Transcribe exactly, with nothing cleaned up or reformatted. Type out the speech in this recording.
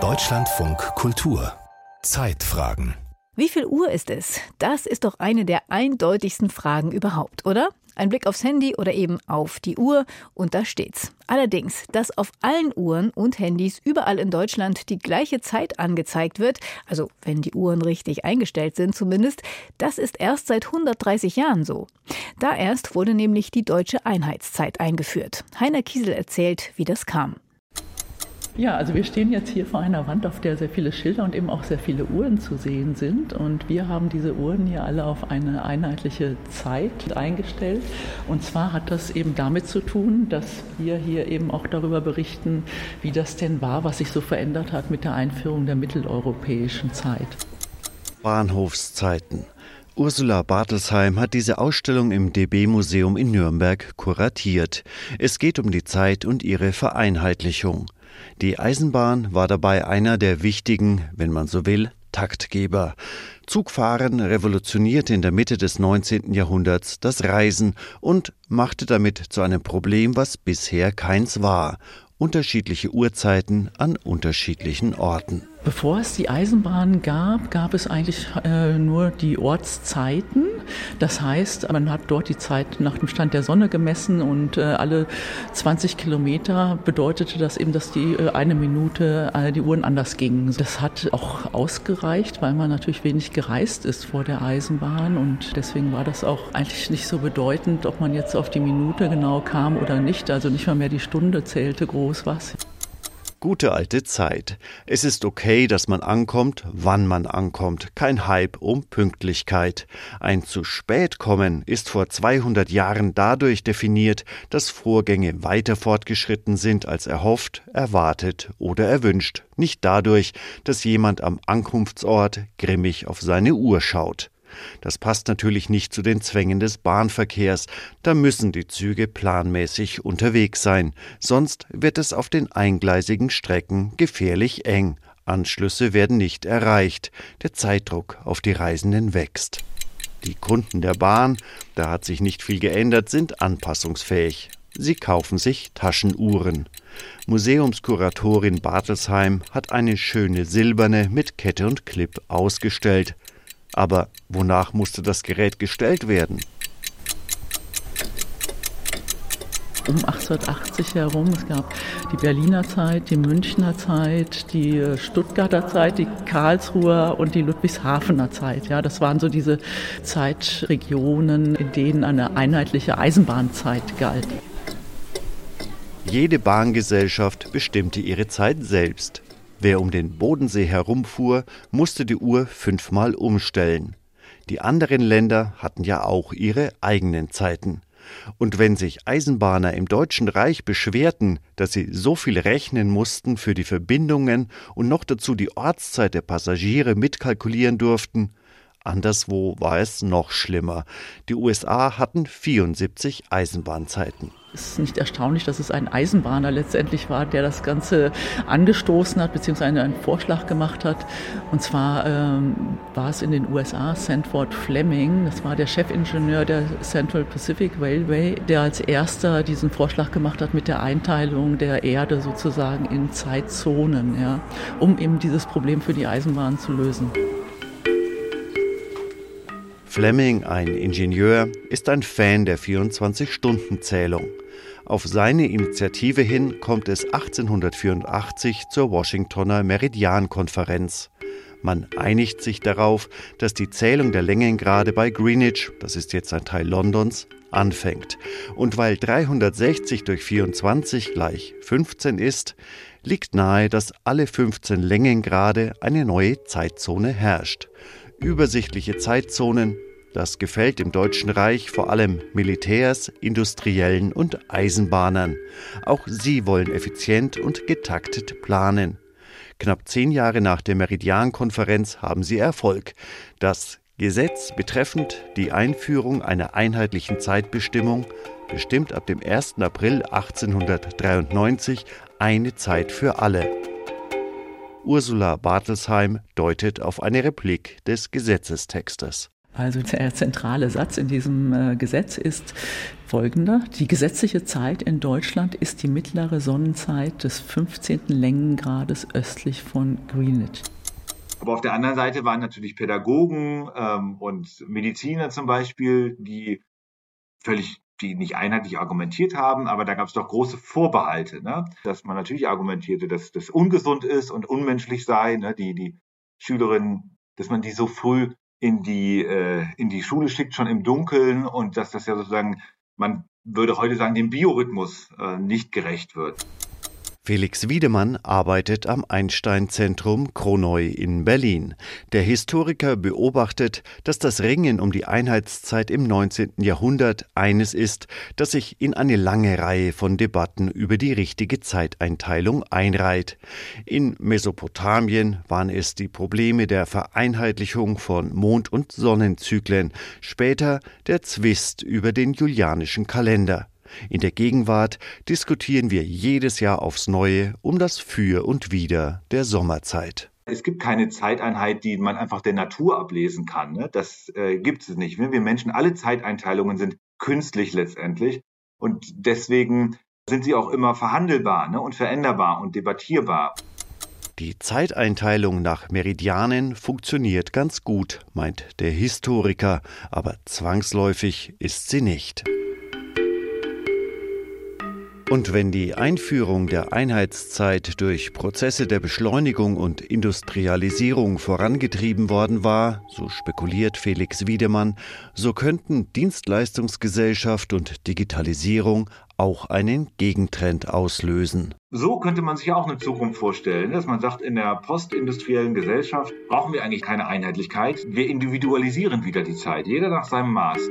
Deutschlandfunk Kultur. Zeitfragen. Wie viel Uhr ist es? Das ist doch eine der eindeutigsten Fragen überhaupt, oder? Ein Blick aufs Handy oder eben auf die Uhr und da steht's. Allerdings, dass auf allen Uhren und Handys überall in Deutschland die gleiche Zeit angezeigt wird, also wenn die Uhren richtig eingestellt sind zumindest, das ist erst seit hundertdreißig Jahren so. Da erst wurde nämlich die deutsche Einheitszeit eingeführt. Heiner Kiesel erzählt, wie das kam. Ja, also wir stehen jetzt hier vor einer Wand, auf der sehr viele Schilder und eben auch sehr viele Uhren zu sehen sind. Und wir haben diese Uhren hier alle auf eine einheitliche Zeit eingestellt. Und zwar hat das eben damit zu tun, dass wir hier eben auch darüber berichten, wie das denn war, was sich so verändert hat mit der Einführung der mitteleuropäischen Zeit. Bahnhofszeiten. Ursula Bartelsheim hat diese Ausstellung im D B Museum in Nürnberg kuratiert. Es geht um die Zeit und ihre Vereinheitlichung. Die Eisenbahn war dabei einer der wichtigen, wenn man so will, Taktgeber. Zugfahren revolutionierte in der Mitte des neunzehnten Jahrhunderts das Reisen und machte damit zu einem Problem, was bisher keins war. Unterschiedliche Uhrzeiten an unterschiedlichen Orten. Bevor es die Eisenbahn gab, gab es eigentlich äh, nur die Ortszeiten. Das heißt, man hat dort die Zeit nach dem Stand der Sonne gemessen und äh, alle zwanzig Kilometer bedeutete das eben, dass die äh, eine Minute äh, die Uhren anders gingen. Das hat auch ausgereicht, weil man natürlich wenig gereist ist vor der Eisenbahn und deswegen war das auch eigentlich nicht so bedeutend, ob man jetzt auf die Minute genau kam oder nicht. Also nicht mal mehr die Stunde zählte groß was. Gute alte Zeit. Es ist okay, dass man ankommt, wann man ankommt. Kein Hype um Pünktlichkeit. Ein zu spät kommen ist vor zweihundert Jahren dadurch definiert, dass Vorgänge weiter fortgeschritten sind als erhofft, erwartet oder erwünscht. Nicht dadurch, dass jemand am Ankunftsort grimmig auf seine Uhr schaut. Das passt natürlich nicht zu den Zwängen des Bahnverkehrs. Da müssen die Züge planmäßig unterwegs sein. Sonst wird es auf den eingleisigen Strecken gefährlich eng. Anschlüsse werden nicht erreicht. Der Zeitdruck auf die Reisenden wächst. Die Kunden der Bahn, da hat sich nicht viel geändert, sind anpassungsfähig. Sie kaufen sich Taschenuhren. Museumskuratorin Bartelsheim hat eine schöne silberne mit Kette und Clip ausgestellt. Aber wonach musste das Gerät gestellt werden? Um achtzehnhundertachtzig herum, es gab die Berliner Zeit, die Münchner Zeit, die Stuttgarter Zeit, die Karlsruher und die Ludwigshafener Zeit. Ja, das waren so diese Zeitregionen, in denen eine einheitliche Eisenbahnzeit galt. Jede Bahngesellschaft bestimmte ihre Zeit selbst. Wer um den Bodensee herumfuhr, musste die Uhr fünfmal umstellen. Die anderen Länder hatten ja auch ihre eigenen Zeiten. Und wenn sich Eisenbahner im Deutschen Reich beschwerten, dass sie so viel rechnen mussten für die Verbindungen und noch dazu die Ortszeit der Passagiere mitkalkulieren durften, anderswo war es noch schlimmer. Die U S A hatten vierundsiebzig Eisenbahnzeiten. Es ist nicht erstaunlich, dass es ein Eisenbahner letztendlich war, der das Ganze angestoßen hat, beziehungsweise einen Vorschlag gemacht hat. Und zwar ähm, war es in den U S A Sanford Fleming, das war der Chefingenieur der Central Pacific Railway, der als erster diesen Vorschlag gemacht hat mit der Einteilung der Erde sozusagen in Zeitzonen, ja, um eben dieses Problem für die Eisenbahn zu lösen. Fleming, ein Ingenieur, ist ein Fan der vierundzwanzig-Stunden-Zählung. Auf seine Initiative hin kommt es achtzehnhundertvierundachtzig zur Washingtoner Meridian-Konferenz. Man einigt sich darauf, dass die Zählung der Längengrade bei Greenwich, das ist jetzt ein Teil Londons, anfängt. Und weil dreihundertsechzig durch vierundzwanzig gleich fünfzehn ist, liegt nahe, dass alle fünfzehn Längengrade eine neue Zeitzone herrscht. Übersichtliche Zeitzonen, das gefällt im Deutschen Reich vor allem Militärs, Industriellen und Eisenbahnern. Auch sie wollen effizient und getaktet planen. Knapp zehn Jahre nach der Meridian-Konferenz haben sie Erfolg. Das Gesetz betreffend die Einführung einer einheitlichen Zeitbestimmung bestimmt ab dem ersten April achtzehnhundertdreiundneunzig eine Zeit für alle. Ursula Bartelsheim deutet auf eine Replik des Gesetzestextes. Also der zentrale Satz in diesem Gesetz ist folgender. Die gesetzliche Zeit in Deutschland ist die mittlere Sonnenzeit des fünfzehnten Längengrades östlich von Greenwich. Aber auf der anderen Seite waren natürlich Pädagogen ähm, und Mediziner zum Beispiel, die völlig die nicht einheitlich argumentiert haben, aber da gab es doch große Vorbehalte, ne? Dass man natürlich argumentierte, dass das ungesund ist und unmenschlich sei, ne? die, die Schülerinnen, dass man die so früh in die, äh, in die Schule schickt, schon im Dunkeln, und dass das ja sozusagen, man würde heute sagen, dem Biorhythmus äh, nicht gerecht wird. Felix Wiedemann arbeitet am Einstein-Zentrum Kronoi in Berlin. Der Historiker beobachtet, dass das Ringen um die Einheitszeit im neunzehnten Jahrhundert eines ist, das sich in eine lange Reihe von Debatten über die richtige Zeiteinteilung einreiht. In Mesopotamien waren es die Probleme der Vereinheitlichung von Mond- und Sonnenzyklen, später der Zwist über den julianischen Kalender. In der Gegenwart diskutieren wir jedes Jahr aufs Neue um das Für und Wider der Sommerzeit. Es gibt keine Zeiteinheit, die man einfach der Natur ablesen kann, ne? Das äh, gibt es nicht. Wir Menschen, alle Zeiteinteilungen sind künstlich letztendlich. Und deswegen sind sie auch immer verhandelbar, ne? Und veränderbar und debattierbar. Die Zeiteinteilung nach Meridianen funktioniert ganz gut, meint der Historiker. Aber zwangsläufig ist sie nicht. Und wenn die Einführung der Einheitszeit durch Prozesse der Beschleunigung und Industrialisierung vorangetrieben worden war, so spekuliert Felix Wiedemann, so könnten Dienstleistungsgesellschaft und Digitalisierung auch einen Gegentrend auslösen. So könnte man sich auch eine Zukunft vorstellen, dass man sagt, in der postindustriellen Gesellschaft brauchen wir eigentlich keine Einheitlichkeit. Wir individualisieren wieder die Zeit, jeder nach seinem Maß.